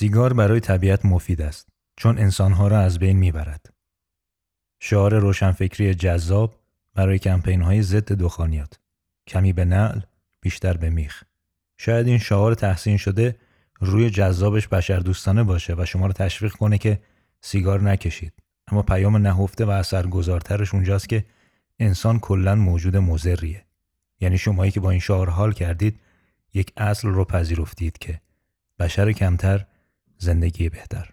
سیگار برای طبیعت مفید است چون انسانها را از بین میبرد. شعار روشنفکری جذاب برای کمپین‌های ضد دخانیات، کمی به نعل، بیشتر به میخ. شاید این شعار تحسین شده روی جذابش بشردوستانه باشه و شما رو تشویق کنه که سیگار نکشید، اما پیام نهفته و اثرگذارترش اونجاست که انسان کلاً موجود مضریه. یعنی شمایی که با این شعار حال کردید یک اصل رو پذیرفتید که بشر کمتر، زندگی بهتر.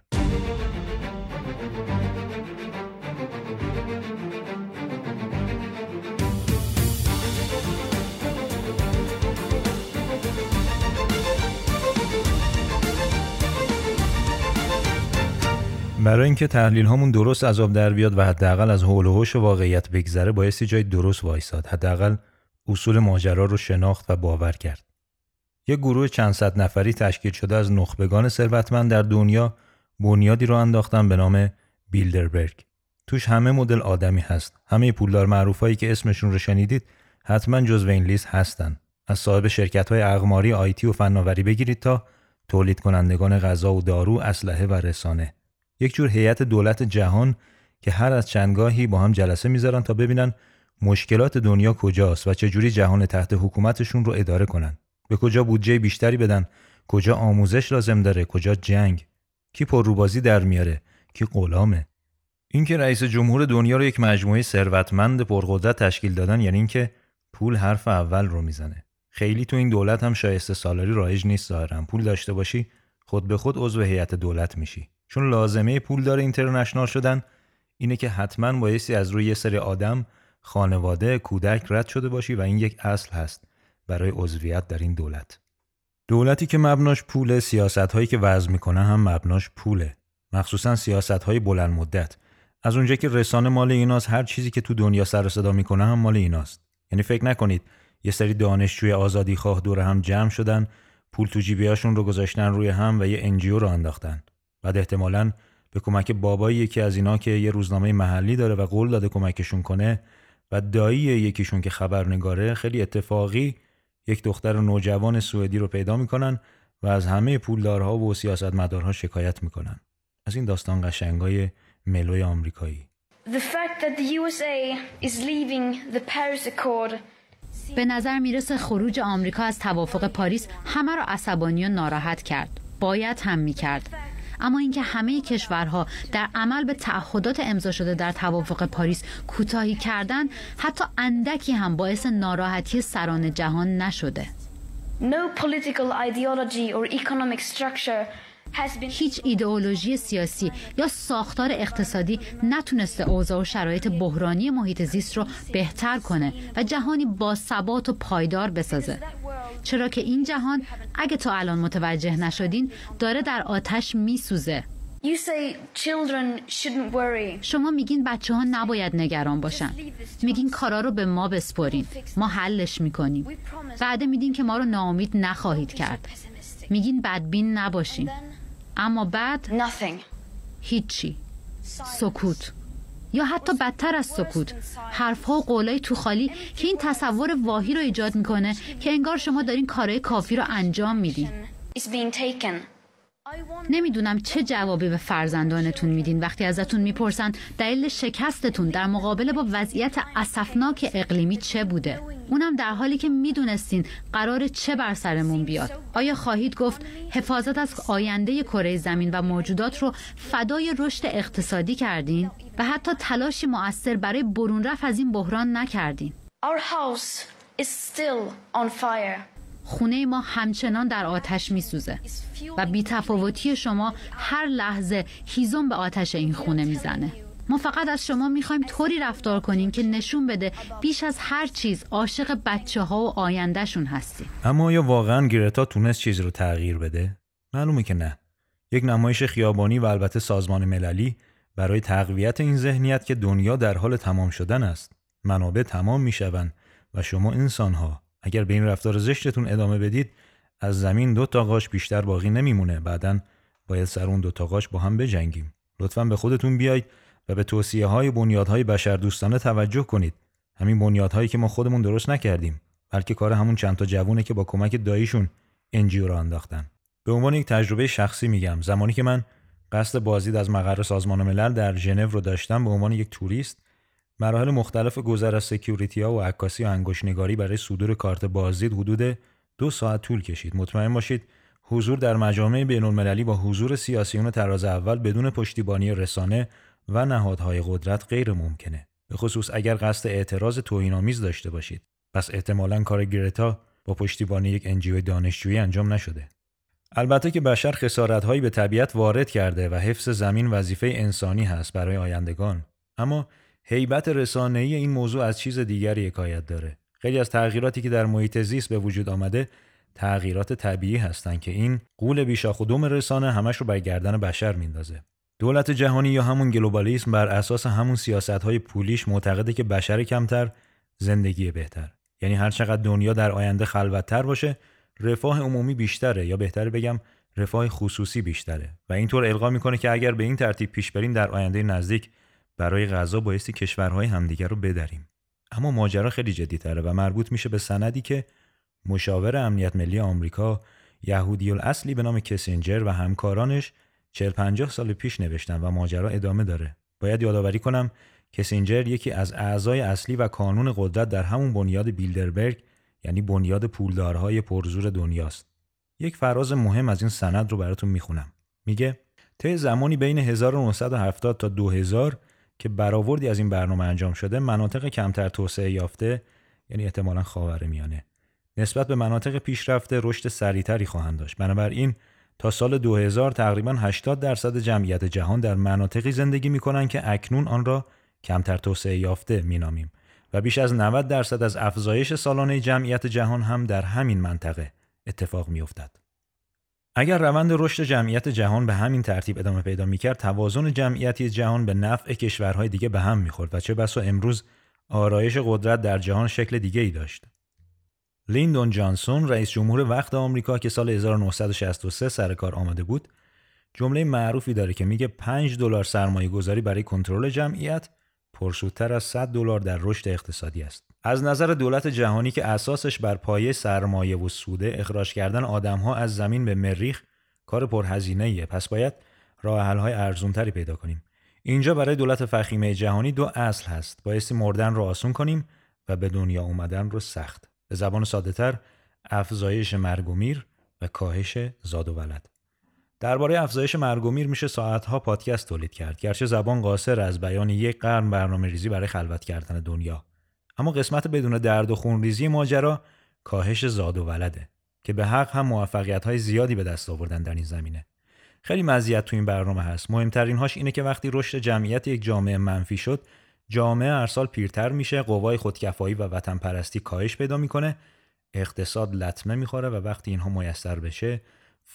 برای اینکه تحلیل هامون درست از آب در بیاد و حداقل از حول و حوش واقعیت بگذره، بایستی جای درست وایساد، حداقل اصول ماجرا رو شناخت و باور کرد. یک گروه چند صد نفری تشکیل شده از نخبگان ثروتمند در دنیا بنیادی رو انداختن به نام بیلدربرگ. توش همه مدل آدمی هست. همه پولدار معروفایی که اسمشون رو شنیدید حتما جزو این لیست هستن. از صاحب شرکت‌های اقماری، آیتی و فناوری بگیرید تا تولید کنندگان غذا و دارو، اسلحه و رسانه. یک جور هیئت دولت جهان که هر از چندگاهی با هم جلسه میذارن تا ببینن مشکلات دنیا کجاست و چه جوری جهان تحت حکومتشون رو اداره کنن. به کجا بودجه بیشتری بدن، کجا آموزش لازم داره، کجا جنگ، کی پرروبازی در میاره، کی غلامه. این که رئیس جمهور دنیا رو یک مجموعه ثروتمند پرقدرت تشکیل دادن یعنی این که پول حرف اول رو میزنه. خیلی تو این دولت هم شایسته سالاری رایج نیست ظاهرا. پول داشته باشی خود به خود عضو هیئت دولت میشی. چون لازمه پول داره اینترنشنال شدن اینه که حتماً بایستی از روی یه سری آدم، خانواده، کودک رد شده باشی و این یک اصل هست برای عضویت در این دولت. دولتی که مبناش پوله، سیاست‌هایی که وضع می‌کنه هم مبناش پوله، مخصوصاً سیاست‌های بلند مدت. از اونجا که رسانه مال ایناست، هر چیزی که تو دنیا سر و صدا می‌کنه هم مال ایناست. یعنی فکر نکنید یه سری دانشجوی آزادیخواه دور هم جمع شدن، پول تو جیبیاشون رو گذاشتن روی هم و یه انجیو رو انداختن. بعد احتمالاً به کمک بابای یکی از اینا که یه روزنامه محلی داره و قول داده کمکشون کنه و دایی یکیشون که خبرنگاره، خیلی اتفاقی یک دختر نوجوان سوئدی رو پیدا میکنن و از همه پولدارها و سیاستمدارها شکایت میکنن. از این داستان قشنگای ملوی آمریکایی. به نظر میرسه خروج آمریکا از توافق پاریس همه رو عصبانی و ناراحت کرد. باید هم میکرد. اما اینکه همه کشورها در عمل به تعهدات امضا شده در توافق پاریس کوتاهی کردن، حتی اندکی هم باعث ناراحتی سران جهان نشده. هیچ ایدئولوژی سیاسی یا ساختار اقتصادی نتونسته اوضاع و شرایط بحرانی محیط زیست رو بهتر کنه و جهانی با ثبات و پایدار بسازه. چرا که این جهان، اگه تا الان متوجه نشدین، داره در آتش میسوزه. شما میگین بچه ها نباید نگران باشن، میگین کارا رو به ما بسپرین، ما حلش میکنیم. وعده میدین که ما رو ناامید نخواهید کرد، میگین بدبین نباشین. اما بعد هیچی، سکوت، یا حتی بدتر از سکوت، حرفها و قولای تو خالی که این تصور واهی رو ایجاد میکنه که انگار شما دارین کارهای کافی رو انجام میدین. نمیدونم چه جوابی به فرزندانتون میدین وقتی ازتون میپرسن دلیل شکستتون در مقابله با وضعیت اسفناک اقلیمی چه بوده، اونم در حالی که میدونستین قرار چه بر سرمون بیاد. آیا خواهید گفت حفاظت از آینده کره زمین و موجودات رو فدای رشد اقتصادی کردین و حتی تلاشی مؤثر برای برون رفت از این بحران نکردین؟ Our house is still on fire. خونه ما همچنان در آتش میسوزه و بی‌تفاوتی شما هر لحظه هیزم به آتش این خونه میزنه. ما فقط از شما میخوایم طوری رفتار کنین که نشون بده بیش از هر چیز عاشق بچه‌ها و آیندهشون هستین. اما آیا واقعاً گرتا تونست چیز رو تغییر بده؟ معلومه که نه. یک نمایش خیابانی و البته سازمان مللی برای تقویت این ذهنیت که دنیا در حال تمام شدن است. منابع تمام میشوند و شما انسان‌ها اگر به این رفتار زشتتون ادامه بدید از زمین 2 تا قاش بیشتر باقی نمیمونه. بعداً باید سر اون 2 تا قاش با هم بجنگیم. لطفاً به خودتون بیایید و به توصیه‌های بنیادهای بشردوستانه توجه کنید. همین بنیادهایی که ما خودمون درست نکردیم، بلکه کار همون چند تا جوونه که با کمک داییشون انجیو را انداختن. به عنوان یک تجربه شخصی میگم، زمانی که من قصد بازدید از مقر سازمان ملل در ژنو رو داشتم، به عنوان یک توریست مراحل مختلف گذر از سکیوریتی‌ها و عکاسی و انگشت‌نگاری برای صدور کارت بازدید حدود 2 ساعت طول کشید. مطمئن باشید حضور در مجامع بین‌المللی با حضور سیاسیون طراز اول بدون پشتیبانی رسانه و نهادهای قدرت غیر ممکنه، به خصوص اگر قصد اعتراض توهین‌آمیز داشته باشید. پس احتمالاً کار گرتا با پشتیبانی یک NGO دانشجویی انجام نشده. البته که بشر خسارت‌هایی به طبیعت وارد کرده و حفظ زمین وظیفه انسانی هست برای آیندگان، اما هیبت رسانه‌ای این موضوع از چیز دیگری حکایت داره. خیلی از تغییراتی که در محیط زیست به وجود آمده تغییرات طبیعی هستند که این غول بیشاخ و دم رسانه همش رو بر گردن بشر میندازه. دولت جهانی یا همون گلوبالیسم بر اساس همون سیاست‌های پولیش معتقده که بشر کمتر زندگی بهتر، یعنی هر چقدر دنیا در آینده خلوت‌تر باشه رفاه عمومی بیشتره، یا بهتر بگم رفاه خصوصی بیشتره، و اینطور القا میکنه که اگر به این ترتیب پیش بریم در آینده نزدیک برای غذا بایستی کشورهای همدیگر رو بدریم. اما ماجرا خیلی جدی‌تره و مربوط میشه به سندی که مشاور امنیت ملی آمریکا، یهودی الاصلی به نام کیسینجر و همکارانش 40-50 سال پیش نوشتن و ماجرا ادامه داره. باید یادآوری کنم کیسینجر یکی از اعضای اصلی و کانون قدرت در همون بنیاد بیلدربرگ، یعنی بنیاد پولدارهای پرزور دنیاست. یک فراز مهم از این سند رو براتون میخونم. میگه طی زمانی بین 1970 تا 2000 که برآوردی از این برنامه انجام شده، مناطق کمتر توسعه یافته، یعنی احتمالاً خاورمیانه، نسبت به مناطق پیشرفته رشد سریعتری خواهند داشت. بنابراین تا سال 2000 تقریباً 80% جمعیت جهان در مناطقی زندگی میکنن که اکنون آن را کمتر توسعه یافته مینامیم و بیش از 90% از افزایش سالانه جمعیت جهان هم در همین منطقه اتفاق می‌افتد. اگر روند رشد جمعیت جهان به همین ترتیب ادامه پیدا می‌کرد، توازن جمعیتی جهان به نفع کشورهای دیگه به هم می‌خورد و چه بسا امروز آرایش قدرت در جهان شکل دیگه‌ای داشت. لیندون جانسون، رئیس جمهور وقت آمریکا که سال 1963 سر کار آمده بود، جمله معروفی داره که میگه $5 سرمایه‌گذاری برای کنترل جمعیت پرسودتر از $100 در رشد اقتصادی است. از نظر دولت جهانی که اساسش بر پایه سرمایه و سوده، اخراج کردن آدم‌ها از زمین به مریخ کار پرهزینه‌ایه، پس باید راه حل‌های ارزان‌تری پیدا کنیم. اینجا برای دولت فخیمه جهانی 2 اصل هست: بایستی مردن رو آسون کنیم و به دنیا اومدن رو سخت. به زبان ساده‌تر افزایش مرگ و میر و کاهش زاد و ولد. درباره افزایش مرگ و میر میشه ساعت‌ها پادکست تولید کرد، گرچه زبان قاصر از بیان یک قرن برنامه‌ریزی برای خلوت کردن دنیا. اما قسمت بدون درد و خونریزی ماجرا کاهش زاد و ولده که به حق هم موفقیت‌های زیادی به دست آوردن در این زمینه. خیلی مزیت تو این برنامه هست. مهمترین هاش اینه که وقتی رشد جمعیت یک جامعه منفی شد، جامعه هر سال پیرتر میشه، قوای خودکفایی و وطن پرستی کاهش پیدا میکنه، اقتصاد لطمه میخوره و وقتی اینها میسر بشه،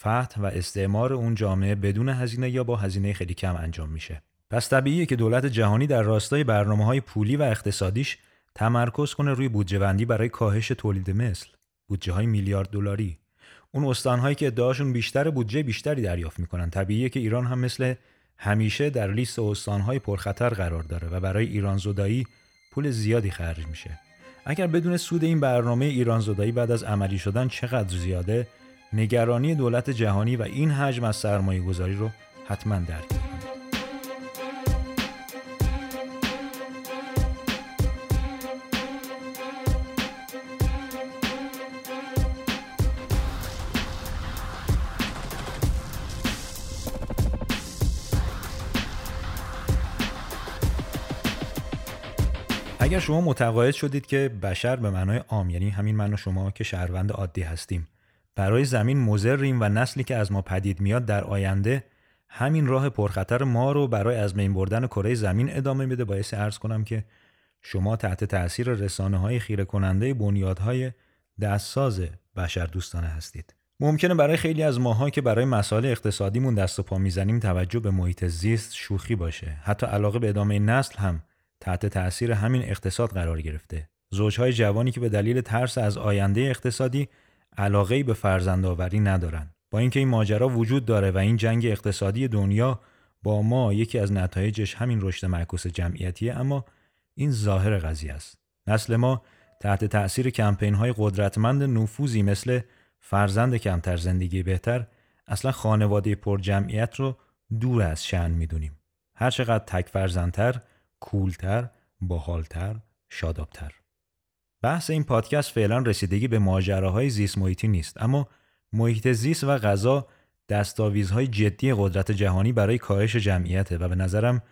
فتح و استعمار اون جامعه بدون هزینه یا با هزینه خیلی کم انجام میشه. پس طبیعیه که دولت جهانی در راستای برنامه‌های پولی و اقتصادیش تمرکز کنه روی بودجه بندی برای کاهش تولید مثل بودجه‌های $میلیارد. اون استان‌هایی که ادعاشون بیشتر بودجه بیشتری دریافت میکنن، طبیعیه که ایران هم مثل همیشه در لیست استان‌های پرخطر قرار داره و برای ایرانزدایی پول زیادی خرج میشه. اگر بدون سود این برنامه ایرانزدایی بعد از عملی شدن چقدر زیاده، نگرانی دولت جهانی و این حجم از سرمایه‌گذاری رو حتما درک کنید. اگر شما متقاعد شدید که بشر به معنای عام، یعنی همین من و شما که شهروند عادی هستیم، برای زمین مضریم و نسلی که از ما پدید میاد در آینده همین راه پرخطر ما رو برای از بین بردن کره زمین ادامه میده، باعث عرض کنم که شما تحت تأثیر رسانه‌های خیره کننده بنیادهای دستساز بشر دوستانه هستید. ممکنه برای خیلی از ماها که برای مسائل اقتصادیمون دست و پا میزنیم توجه به محیط زیست شوخی باشه. حتی علاقه به ادامه نسل هم تحت تأثیر همین اقتصاد قرار گرفته. زوجهای جوانی که به دلیل ترس از آینده اقتصادی علاقه‌ای به فرزندآوری ندارن. با اینکه این ماجرا وجود داره و این جنگ اقتصادی دنیا با ما یکی از نتایجش همین رشد معکوس جمعیتیه، اما این ظاهر قضیه است. نسل ما تحت تأثیر کمپین‌های قدرتمند نفوذی مثل فرزند کمتر زندگی بهتر اصلا خانواده پر جمعیت رو دور از شأن میدونیم. هر چقدر تک فرزندتر، کولتر، باحالتر، شادابتر. بحث این پادکست فعلا رسیدگی به ماجراهای زیست محیطی نیست، اما محیط زیست و غذا دستاویزهای جدی قدرت جهانی برای کاهش جمعیته و به نظرم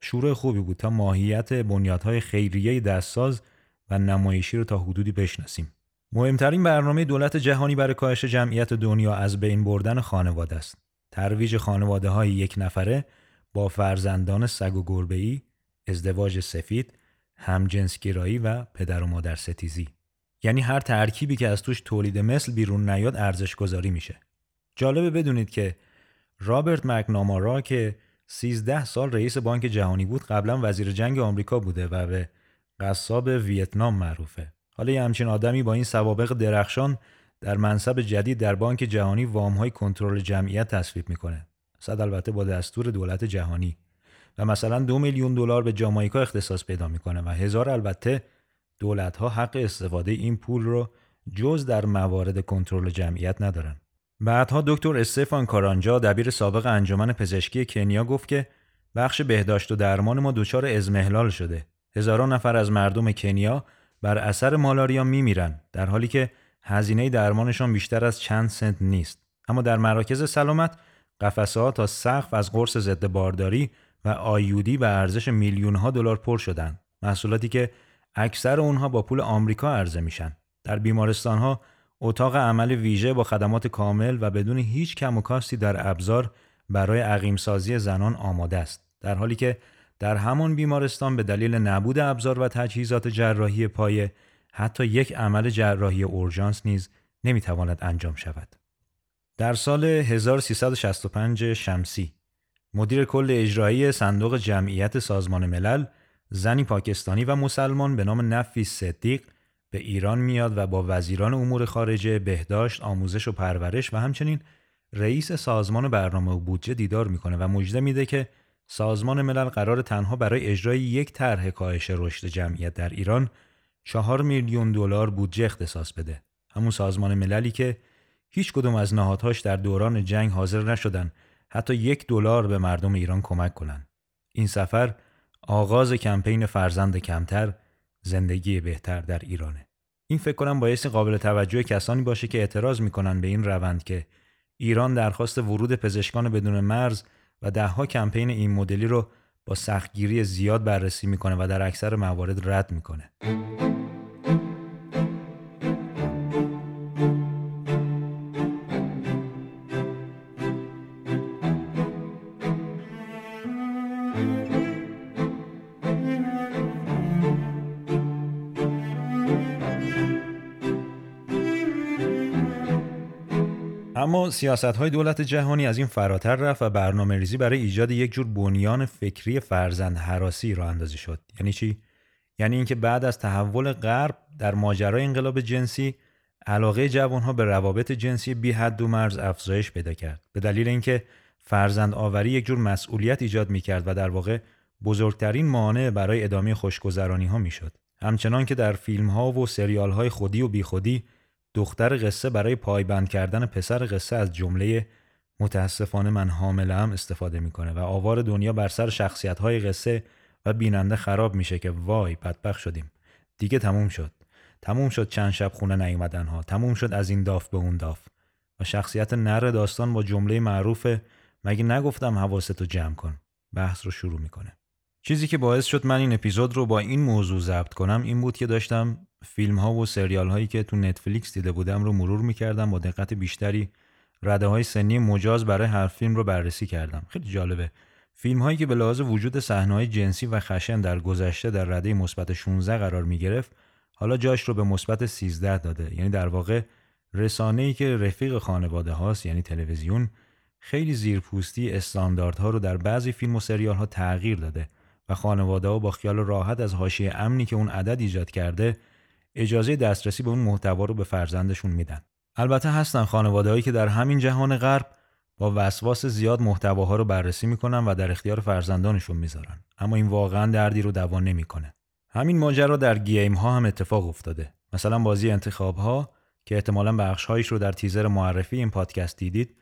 شروع خوبی بود تا ماهیت بنیادهای خیریه دستساز و نمایشی رو تا حدودی بشناسیم. مهمترین برنامه دولت جهانی برای کاهش جمعیت دنیا از بین بردن خانواده است. ترویج خانواده‌های یک نفره با فرزندان سگ و گربه‌ای، ازدواج سفید، همجنسگرایی و پدر و مادر ستیزی. یعنی هر ترکیبی که از توش تولید مثل بیرون نیاد ارزش‌گذاری میشه. جالبه بدونید که رابرت مکنامارا که 13 سال رئیس بانک جهانی بود قبلا وزیر جنگ آمریکا بوده و به قصاب ویتنام معروفه. حالا یه همچین آدمی با این سوابق درخشان در منصب جدید در بانک جهانی وام‌های کنترل جمعیت تصویب میکنه. صد البته با دستور دولت جهانی و مثلا 2 میلیون دلار به جامائیکا اختصاص پیدا میکنه و 1000 البته دولت‌ها حق استفاده این پول رو جز در موارد کنترل جمعیت ندارن. بعدها دکتر استفان کارانجا دبیر سابق انجمن پزشکی کنیا گفت که بخش بهداشت و درمان ما دچار ازمهلال شده. هزاران نفر از مردم کنیا بر اثر مالاریا میمیرن در حالی که هزینه درمانشان بیشتر از چند سنت نیست. اما در مراکز سلامت قفسه‌ها تا سقف از قرص ضد بارداری و آیودی به ارزش میلیون‌ها دلار پر شدن. محصولاتی که اکثر اونها با پول آمریکا عرضه میشن. در بیمارستان‌ها اتاق عمل ویژه با خدمات کامل و بدون هیچ کم و کاستی در ابزار برای عقیم‌سازی زنان آماده است، در حالی که در همان بیمارستان به دلیل نبود ابزار و تجهیزات جراحی پایه حتی یک عمل جراحی اورژانس نیز نمیتواند انجام شود. در سال 1365 شمسی مدیر کل اجرایی صندوق جمعیت سازمان ملل زنی پاکستانی و مسلمان به نام نفیس صدیق به ایران میاد و با وزیران امور خارجه، بهداشت، آموزش و پرورش و همچنین رئیس سازمان برنامه و بودجه دیدار میکنه و مژده میده که سازمان ملل قرار تنها برای اجرای یک طرح کاهش رشد جمعیت در ایران 4 میلیون دلار بودجه اختصاص بده. همون سازمان مللی که هیچ کدوم از نهادهاش در دوران جنگ حاضر نشدن حتی $1 به مردم ایران کمک کنن. این سفر آغاز کمپین فرزند کمتر، زندگی بهتر در ایرانه. این فکر کنم بایستی قابل توجه کسانی باشه که اعتراض میکنن به این روند که ایران درخواست ورود پزشکان بدون مرز و دهها کمپین این مدلی رو با سختگیری زیاد بررسی میکنه و در اکثر موارد رد میکنه. اما سیاست‌های دولت جهانی از این فراتر رفت و برنامه‌ریزی برای ایجاد یک جور بنیان فکری فرزند هراسی راه اندازی شد. یعنی چی؟ یعنی اینکه بعد از تحول غرب در ماجرای انقلاب جنسی علاقه جوان‌ها به روابط جنسی بی حد و مرز افزایش پیدا کرد، به دلیل اینکه فرزند آوری یک جور مسئولیت ایجاد می‌کرد و در واقع بزرگترین مانع برای ادامه خوشگذرانی‌ها می‌شد. همچنان که در فیلم‌ها و سریال‌های خودی و بیخودی دختر قصه برای پایبند کردن پسر قصه از جمله متاسفانه من حاملم استفاده میکنه و آوار دنیا بر سر شخصیت‌های قصه و بیننده خراب میشه که وای بدبخت شدیم، دیگه تموم شد چند شب خونه نیومدن ها، تموم شد از این داف به اون داف. و شخصیت نر داستان با جمله معروف مگه نگفتم حواستو جمع کن بحث رو شروع میکنه. چیزی که باعث شد من این اپیزود رو با این موضوع ضبط کنم این بود که داشتم فیلم‌ها و سریال‌هایی که تو نتفلیکس دیده بودم رو مرور می‌کردم، با دقت بیشتری رده‌های سنی مجاز برای هر فیلم رو بررسی کردم. خیلی جالبه. فیلم‌هایی که به لحاظ وجود صحنه‌های جنسی و خشن در گذشته در رده مثبت 16 قرار می‌گرفت، حالا جاش رو به مثبت 13 داده. یعنی در واقع رسانه‌ای که رفیق خانواده هاست، یعنی تلویزیون، خیلی زیرپوستی استانداردها رو در بعضی فیلم و سریال‌ها تغییر داده و خانواده‌ها با خیال راحت از حاشیه امنی که اون عدد ایجاد کرده اجازه دسترسی به اون محتوا رو به فرزندشون میدن. البته هستن خانواده‌هایی که در همین جهان غرب با وسواس زیاد محتواها رو بررسی میکنن و در اختیار فرزندانشون میذارن، اما این واقعا دردی رو دوا نمیکنه. همین ماجرا در گیم ها هم اتفاق افتاده. مثلا بازی انتخاب ها که احتمالاً بخش‌هایش رو در تیزر معرفی این پادکست دیدید،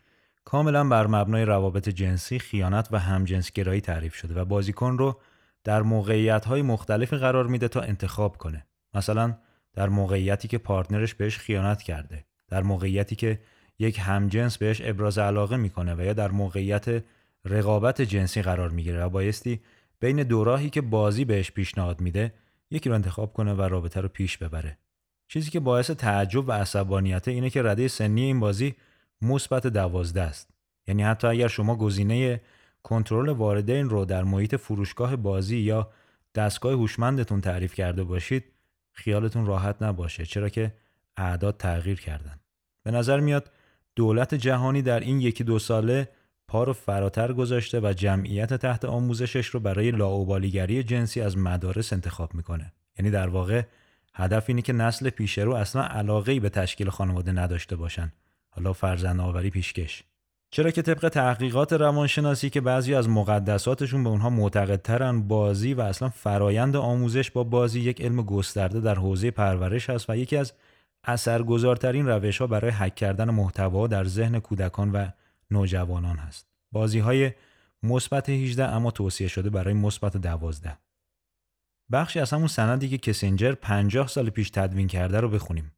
کاملا بر مبنای روابط جنسی، خیانت و همجنسگرایی تعریف شده و بازیکن رو در موقعیت‌های مختلفی قرار میده تا انتخاب کنه. مثلا در موقعیتی که پارتنرش بهش خیانت کرده، در موقعیتی که یک همجنس بهش ابراز علاقه میکنه و یا در موقعیت رقابت جنسی قرار میگیره و بایستی بین دو راهی که بازی بهش پیشنهاد میده یکی رو انتخاب کنه و رابطه رو پیش ببره. چیزی که باعث تعجب و عصبانیت اینه که رده سنی این بازی مثبت 12 است. یعنی حتی اگر شما گزینه کنترل واردین رو در محیط فروشگاه بازی یا دستگاه هوشمندتون تعریف کرده باشید، خیالتون راحت نباشه، چرا که اعداد تغییر کردن. به نظر میاد دولت جهانی در این یکی دو ساله پا رو فراتر گذاشته و جمعیت تحت آموزشش رو برای لاابالیگری جنسی از مدارس انتخاب میکنه. یعنی در واقع هدف اینه که نسل پیشرو اصلا علاقه‌ای به تشکیل خانواده نداشته باشن، حالا فرزند آوری پیشکش. چرا که طبق تحقیقات روانشناسی که بعضی از مقدساتشون به اونها معتقدترن، بازی و اصلا فرایند آموزش با بازی یک علم گسترده در حوزه پرورش هست و یکی از اثرگذارترین روش‌ها برای هک کردن محتوا در ذهن کودکان و نوجوانان هست. بازی‌های مثبت 18 اما توصیه شده برای مثبت 12. بخشی از همون سندی که کیسینجر 50 سال پیش تدوین کرده رو بخونیم.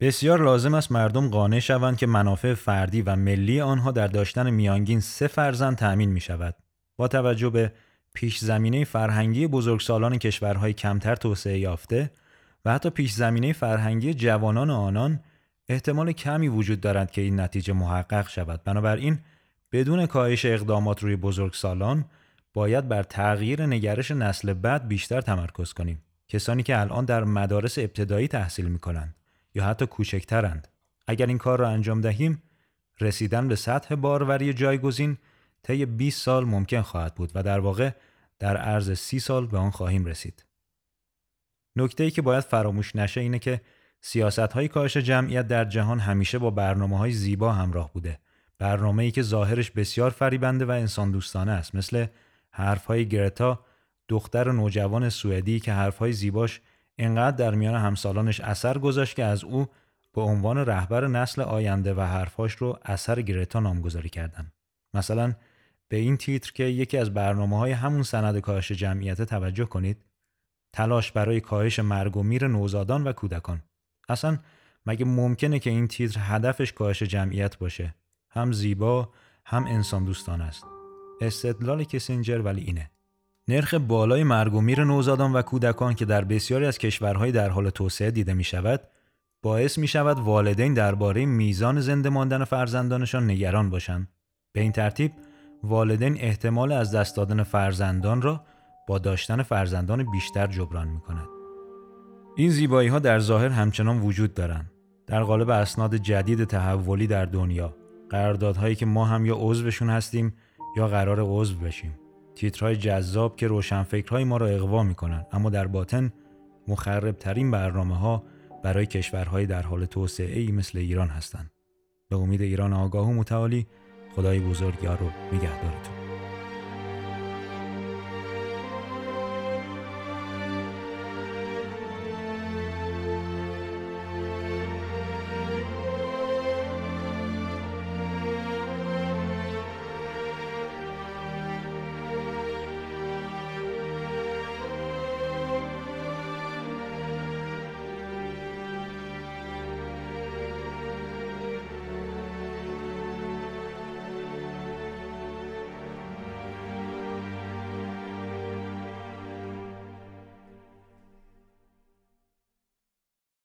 بسیار لازم است مردم قانع شوند که منافع فردی و ملی آنها در داشتن میانگین 3 فرزند تأمین می شود. با توجه به پیش زمینه فرهنگی بزرگسالان کشورهای کمتر توسعه یافته و حتی پیش زمینه فرهنگی جوانان آنان، احتمال کمی وجود دارد که این نتیجه محقق شود. بنابراین بدون کاهش اقدامات روی بزرگسالان باید بر تغییر نگرش نسل بعد بیشتر تمرکز کنیم. کسانی که الان در مدارس ابتدایی تحصیل می‌کنند یا حتی کوچکترند، اگر این کار را انجام دهیم، رسیدن به سطح باروری جایگزین طی 20 سال ممکن خواهد بود و در واقع در عرض 30 سال به آن خواهیم رسید. نکته‌ای که باید فراموش نشه اینه که سیاست‌های کاهش جمعیت در جهان همیشه با برنامه‌های زیبا همراه بوده، برنامه‌ای که ظاهرش بسیار فریبنده و انسان دوستانه است، مثل حرف‌های گرتا، دختر نوجوان سوئدی که حرف‌های زیباش اینقدر در میان همسالانش اثر گذاشت که از او به عنوان رهبر نسل آینده و حرفاش رو اثر گرتا نامگذاری کردن. مثلا به این تیتر که یکی از برنامه‌های همون سند کاهش جمعیت توجه کنید: تلاش برای کاهش مرگ و میر نوزادان و کودکان. اصلا مگه ممکنه که این تیتر هدفش کاهش جمعیت باشه؟ هم زیبا هم انسان دوستانه است. استدلال کیسینجر ولی اینه: نرخ بالای مرگ و میر نوزادان و کودکان که در بسیاری از کشورهای در حال توسعه دیده می شود، باعث می شود والدین درباره میزان زنده ماندن فرزندانشان نگران باشند. به این ترتیب والدین احتمال از دست دادن فرزندان را با داشتن فرزندان بیشتر جبران می کند. این زیبایی ها در ظاهر همچنان وجود دارند. در قالب اسناد جدید تحولی در دنیا، قراردادهایی که ما هم یا عضوشون هستیم یا قرار عضو بشیم، تیترهای جذاب که روشنفکرهای ما را اغوا میکنن، اما در باطن مخربترین برنامه‌ها برای کشورهای در حال توسعه مثل ایران هستند. به امید ایران آگاه و متعالی، خدای بزرگ یار و نگهدارتون.